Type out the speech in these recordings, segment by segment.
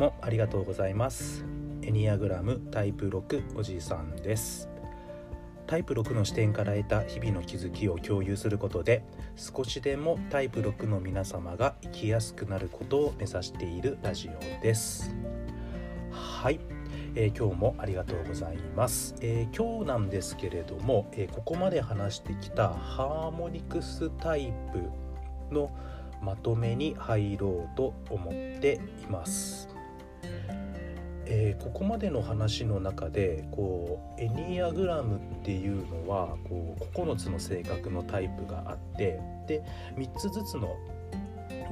もありがとうございます。エニアグラムタイプ6おじさんです。タイプ6の視点から得た日々の気づきを共有することで、少しでもタイプ6の皆様が生きやすくなることを目指しているラジオです。はい、今日もありがとうございます。今日なんですけれども、ここまで話してきたハーモニクスタイプのまとめに入ろうと思っています。ここまでの話の中でエニアグラムっていうのは9つの性格のタイプがあって、で3つずつの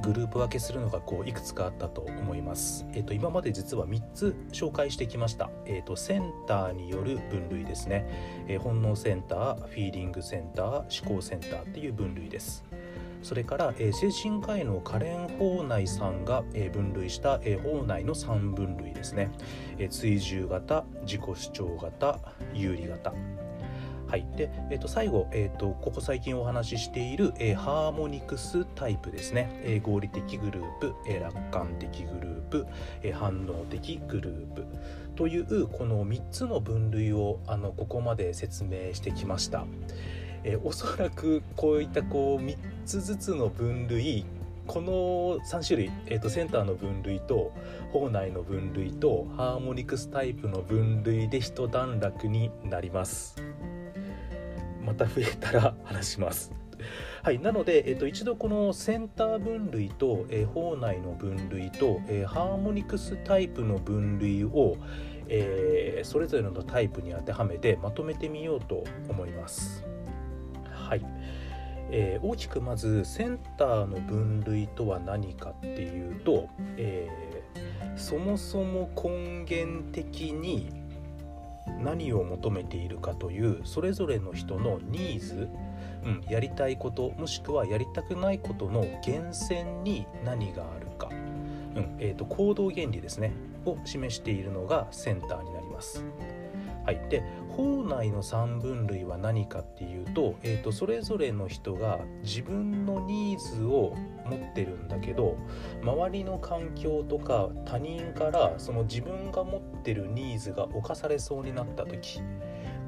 グループ分けするのがいくつかあったと思います。今まで実は3つ紹介してきました。センターによる分類ですね。本能センター、フィーリングセンター、思考センターっていう分類です。それから精神科医のカレン・ホーナイさんが分類したホーナイの3分類ですね。追従型、自己主張型、有利型。はい、で、最後、ここ最近お話ししているハーモニクスタイプですね。合理的グループ、楽観的グループ、反応的グループというこの3つの分類をここまで説明してきました。おそらくこういった3つずつの分類、この3種類、センターの分類と法内の分類とハーモニクスタイプの分類で一段落になります。また増えたら話します。はい、なので、一度このセンター分類と法内の分類とハーモニクスタイプの分類を、それぞれのタイプに当てはめてまとめてみようと思います。はい、大きくまずセンターの分類とは何かっていうと、そもそも根源的に何を求めているかというそれぞれの人のニーズ、やりたいこともしくはやりたくないことの源泉に何があるか、行動原理ですねを示しているのがセンターになります。はい、で法内の3分類は何かっていうと、それぞれの人が自分のニーズを持ってるんだけど、周りの環境とか他人からその自分が持ってるニーズが侵されそうになった時、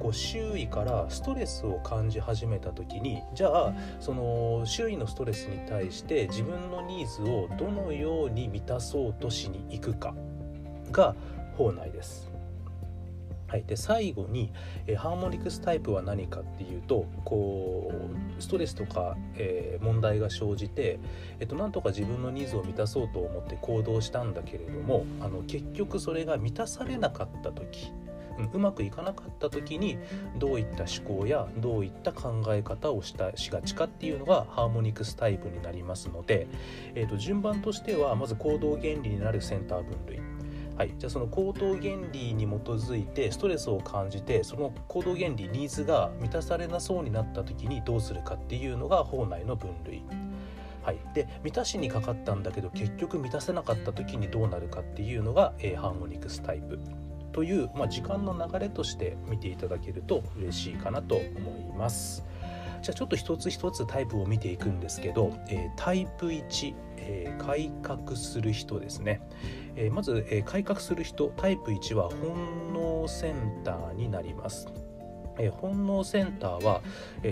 周囲からストレスを感じ始めた時に、じゃあその周囲のストレスに対して自分のニーズをどのように満たそうとしに行くかが法内です。はい、で最後にハーモニクスタイプは何かっていうと、ストレスとか、問題が生じて、なんとか自分のニーズを満たそうと思って行動したんだけれども、結局それが満たされなかった時、うまくいかなかった時にどういった思考やどういった考え方をしがちかっていうのがハーモニクスタイプになりますので、順番としてはまず行動原理になるセンター分類。はい、じゃあその行動原理に基づいてストレスを感じて、その行動原理ニーズが満たされなそうになった時にどうするかっていうのが法内の分類。はい、で満たしにかかったんだけど結局満たせなかった時にどうなるかっていうのが、ハーモニクスタイプという、時間の流れとして見ていただけると嬉しいかなと思います。じゃあちょっと一つ一つタイプを見ていくんですけど、タイプ1、改革する人ですね。まず、改革する人タイプ1は本能センターになります。本能センターは、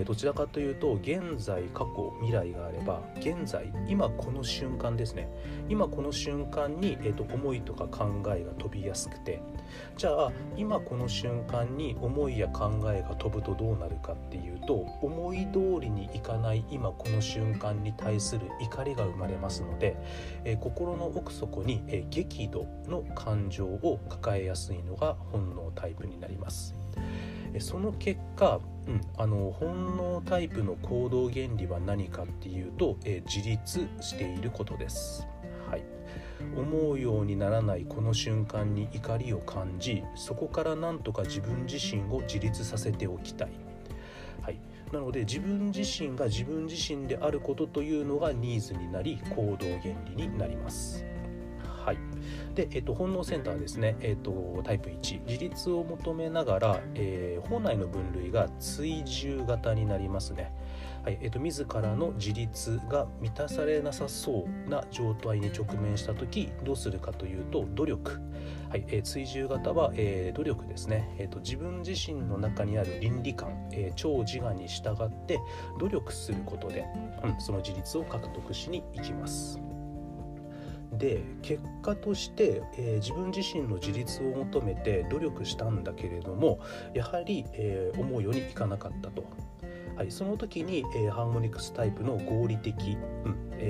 どちらかというと現在過去未来があれば、現在今この瞬間ですね、今この瞬間に、思いとか考えが飛びやすくて、じゃあ今この瞬間に思いや考えが飛ぶとどうなるかっていうと、思い通りにいかない今この瞬間に対する怒りが生まれますので、心の奥底に、激怒の感情を抱えやすいのが本能タイプになります。その結果、本能タイプの行動原理は何かっていうと、自立していることです。はい、思うようにならないこの瞬間に怒りを感じ、そこからなんとか自分自身を自立させておきたい。はい、なので自分自身が自分自身であることというのがニーズになり、行動原理になります。はい。で、本能センターですね、タイプ1、自立を求めながら、本来の分類が追従型になりますね。はい、自らの自立が満たされなさそうな状態に直面したとき、どうするかというと努力。はい、追従型は、努力ですね。自分自身の中にある倫理観、超自我に従って努力することで、その自立を獲得しに行きます。で、結果として、自分自身の自立を求めて努力したんだけれども、やはり、思うようにいかなかったと。はい、その時に、ハーモニクスタイプの合理的、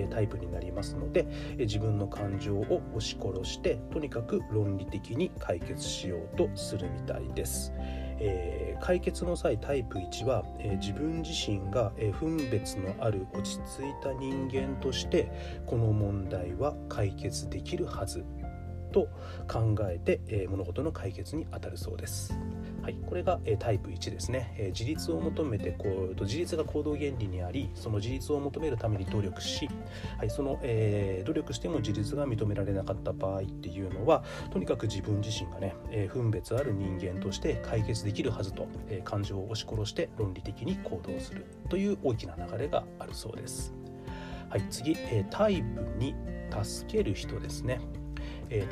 タイプになりますので、自分の感情を押し殺してとにかく論理的に解決しようとするみたいです。解決の際、タイプ1は、自分自身が、分別のある落ち着いた人間としてこの問題は解決できるはずと考えて、物事の解決に当たるそうです。はい、これが、タイプ1ですね。自立を求めて自立が行動原理にあり、その自立を求めるために努力し、はい、その、努力しても自立が認められなかった場合っていうのは、とにかく自分自身がね、分別ある人間として解決できるはずと、感情を押し殺して論理的に行動するという大きな流れがあるそうです。はい、次、タイプ2、助ける人ですね。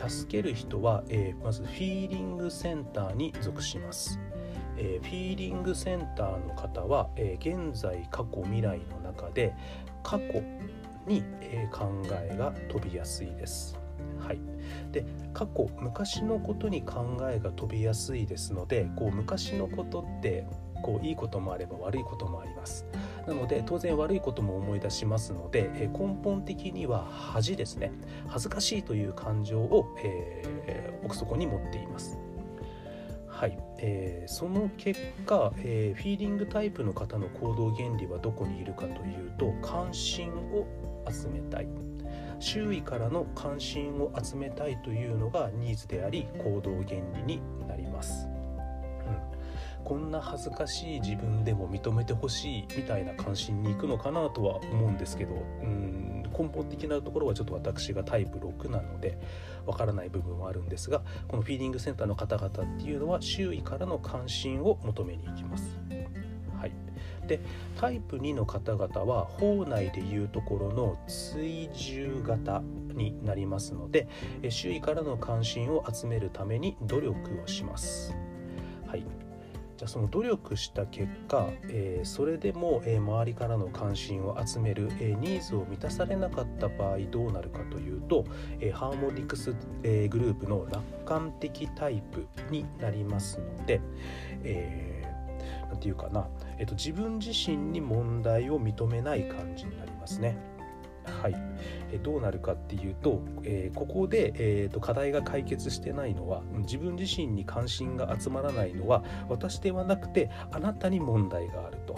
助ける人は、まずフィーリングセンターに属します。フィーリングセンターの方は、現在過去未来の中で過去に、考えが飛びやすいです。はい、で、過去、昔のことに考えが飛びやすいですので、昔のことっていいこともあれば悪いこともあります。なので当然悪いことも思い出しますので、根本的には恥ですね、恥ずかしいという感情を、奥底に持っています。はい、その結果、フィーリングタイプの方の行動原理はどこにいるかというと、関心を集めたい、周囲からの関心を集めたいというのがニーズであり、行動原理になります。こんな恥ずかしい自分でも認めてほしいみたいな関心に行くのかなとは思うんですけど、根本的なところはちょっと私がタイプ6なのでわからない部分はあるんですが、このフィーリングセンターの方々っていうのは周囲からの関心を求めに行きます。はい、で、タイプ2の方々は法内でいうところの追従型になりますので、周囲からの関心を集めるために努力をします。はい、じゃあその努力した結果、それでも、周りからの関心を集める、ニーズを満たされなかった場合どうなるかというと、ハーモニクス、グループの楽観的タイプになりますので、なんていうかな、自分自身に問題を認めない感じになりますね。はい、どうなるかっていうと、ここで、課題が解決してないのは、自分自身に関心が集まらないのは私ではなくてあなたに問題があると。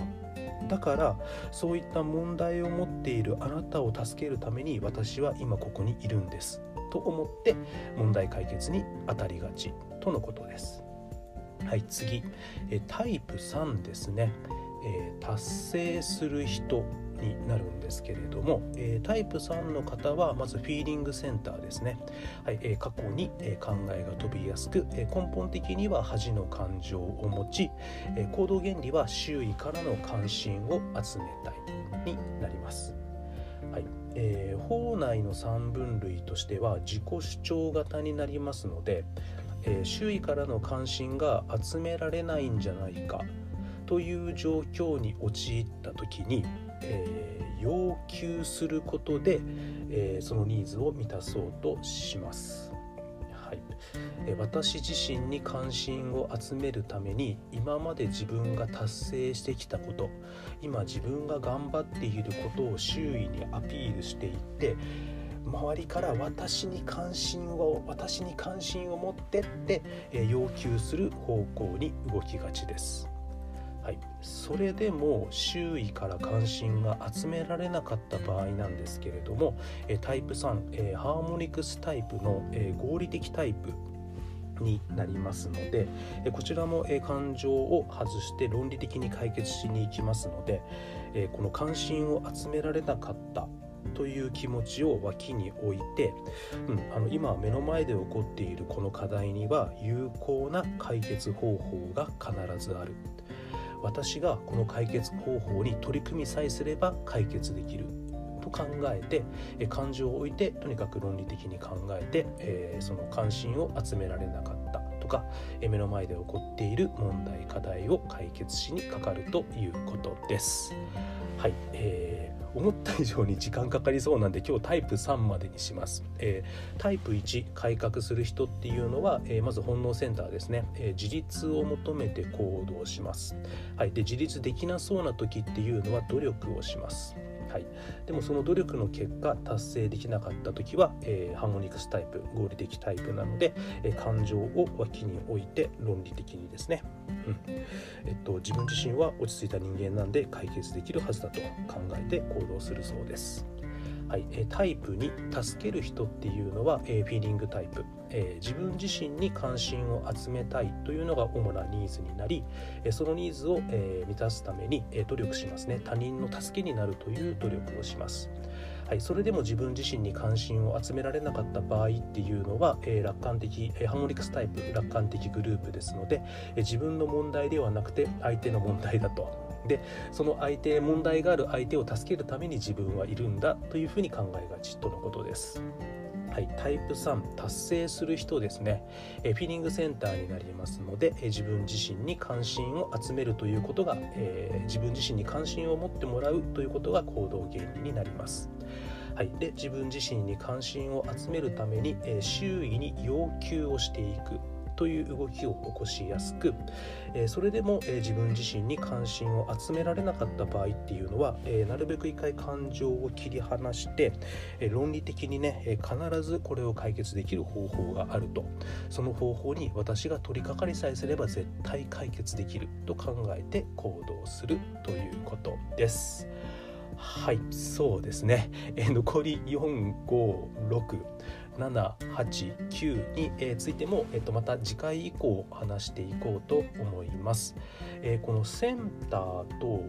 だからそういった問題を持っているあなたを助けるために私は今ここにいるんですと思って問題解決に当たりがちとのことです。はい、次、タイプ3ですね。達成する人になるんですけれども、タイプ3の方はまずフィーリングセンターですね。はい、過去に、考えが飛びやすく、根本的には恥の感情を持ち、行動原理は周囲からの関心を集めたいになります。はい、法内の3分類としては自己主張型になりますので、周囲からの関心が集められないんじゃないかという状況に陥った時に、要求することで、そのニーズを満たそうとします。はい、私自身に関心を集めるために、今まで自分が達成してきたこと、今自分が頑張っていることを周囲にアピールしていって、周りから私に関心を持ってって、要求する方向に動きがちです。はい、それでも周囲から関心が集められなかった場合なんですけれども、タイプ3、ハーモニクスタイプの合理的タイプになりますので、こちらも感情を外して論理的に解決しに行きますので、この関心を集められなかったという気持ちを脇に置いて、今目の前で起こっているこの課題には有効な解決方法が必ずある。私がこの解決方法に取り組みさえすれば解決できると考えて、感情を置いてとにかく論理的に考えて、その関心を集められなかったとか、目の前で起こっている問題課題を解決しにかかるということです。はい、思った以上に時間かかりそうなんで今日タイプ3までにします。タイプ1、改革する人っていうのは、まず本能センターですね。自立を求めて行動します。はい、で自立できなそうな時っていうのは努力をします。はい、でもその努力の結果達成できなかった時は、ハーモニクスタイプ、合理的タイプなので、感情を脇に置いて論理的にですね、自分自身は落ち着いた人間なんで解決できるはずだと考えて行動するそうです。はい、タイプ2、助ける人っていうのは、フィーリングタイプ、自分自身に関心を集めたいというのが主なニーズになり、そのニーズを、満たすために、努力しますね。他人の助けになるという努力をします。はい、それでも自分自身に関心を集められなかった場合っていうのは、楽観的、ハーモニクスタイプ、楽観的グループですので、自分の問題ではなくて相手の問題だと。でその相手、問題がある相手を助けるために自分はいるんだというふうに考えがちとのことです。はい、タイプ3、達成する人ですね。フィーリングセンターになりますので、自分自身に関心を集めるということが、自分自身に関心を持ってもらうということが行動原理になります。はい、で自分自身に関心を集めるために、周囲に要求をしていくという動きを起こしやすく、それでも自分自身に関心を集められなかった場合っていうのは、なるべく一回感情を切り離して論理的にね、必ずこれを解決できる方法があると、その方法に私が取り掛かりさえすれば絶対解決できると考えて行動するということです。はい、そうですね。残り4、5、67、8、9についても、また次回以降話していこうと思います。このセンターと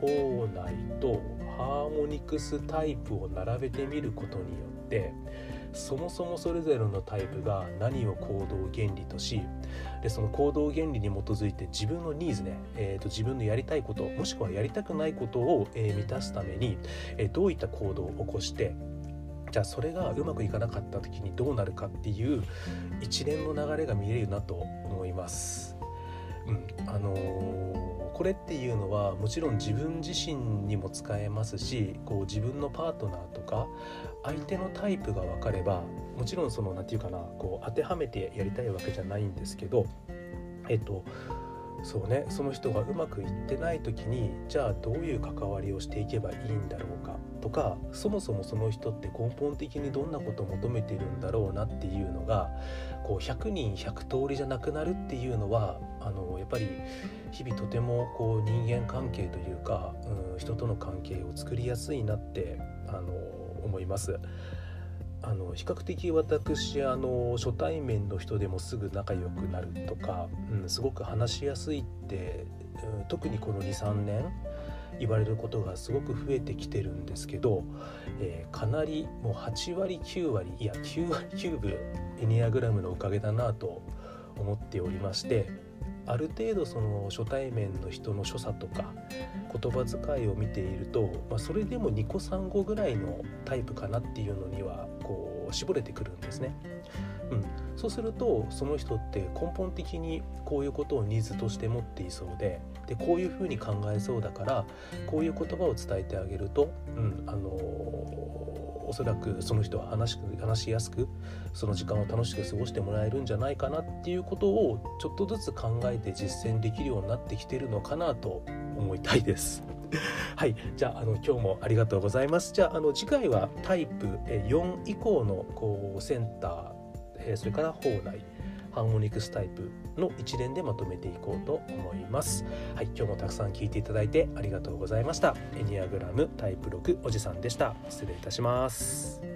法内とハーモニクスタイプを並べてみることによって、そもそもそれぞれのタイプが何を行動原理とし、でその行動原理に基づいて自分のニーズね、自分のやりたいこともしくはやりたくないことを、満たすために、どういった行動を起こして、じゃあそれがうまくいかなかった時にどうなるかっていう一連の流れが見れるなと思います。これっていうのはもちろん自分自身にも使えますし、こう自分のパートナーとか相手のタイプが分かれば、もちろんそのこう当てはめてやりたいわけじゃないんですけど、そうね、その人がうまくいってない時に、じゃあどういう関わりをしていけばいいんだろうかとか、そもそもその人って根本的にどんなことを求めているんだろうなっていうのが、こう100人100通りじゃなくなるっていうのは、やっぱり日々とてもこう人間関係というか、人との関係を作りやすいなって思います。比較的私初対面の人でもすぐ仲良くなるとか、すごく話しやすいって、特にこの 2,3 年言われることがすごく増えてきてるんですけど、かなりもう8割9割いや9割9分エニアグラムのおかげだなと思っておりまして、ある程度その初対面の人の所作とか言葉遣いを見ていると、それでも2個3個ぐらいのタイプかなっていうのにはこう絞れてくるんですね。そうするとその人って根本的にこういうことをニーズとして持っていそうで、こういうふうに考えそうだから、こういう言葉を伝えてあげると、おそらくその人は話しやすく、その時間を楽しく過ごしてもらえるんじゃないかなっていうことをちょっとずつ考えて実践できるようになってきてるのかなと思いたいです。はい、じゃあ今日もありがとうございます。じゃあ次回はタイプ4以降のこうセンター、それから法内、ハーモニクスタイプの一連でまとめていこうと思います。はい、今日もたくさん聞いていただいてありがとうございました。エニアグラムタイプ6おじさんでした。失礼いたします。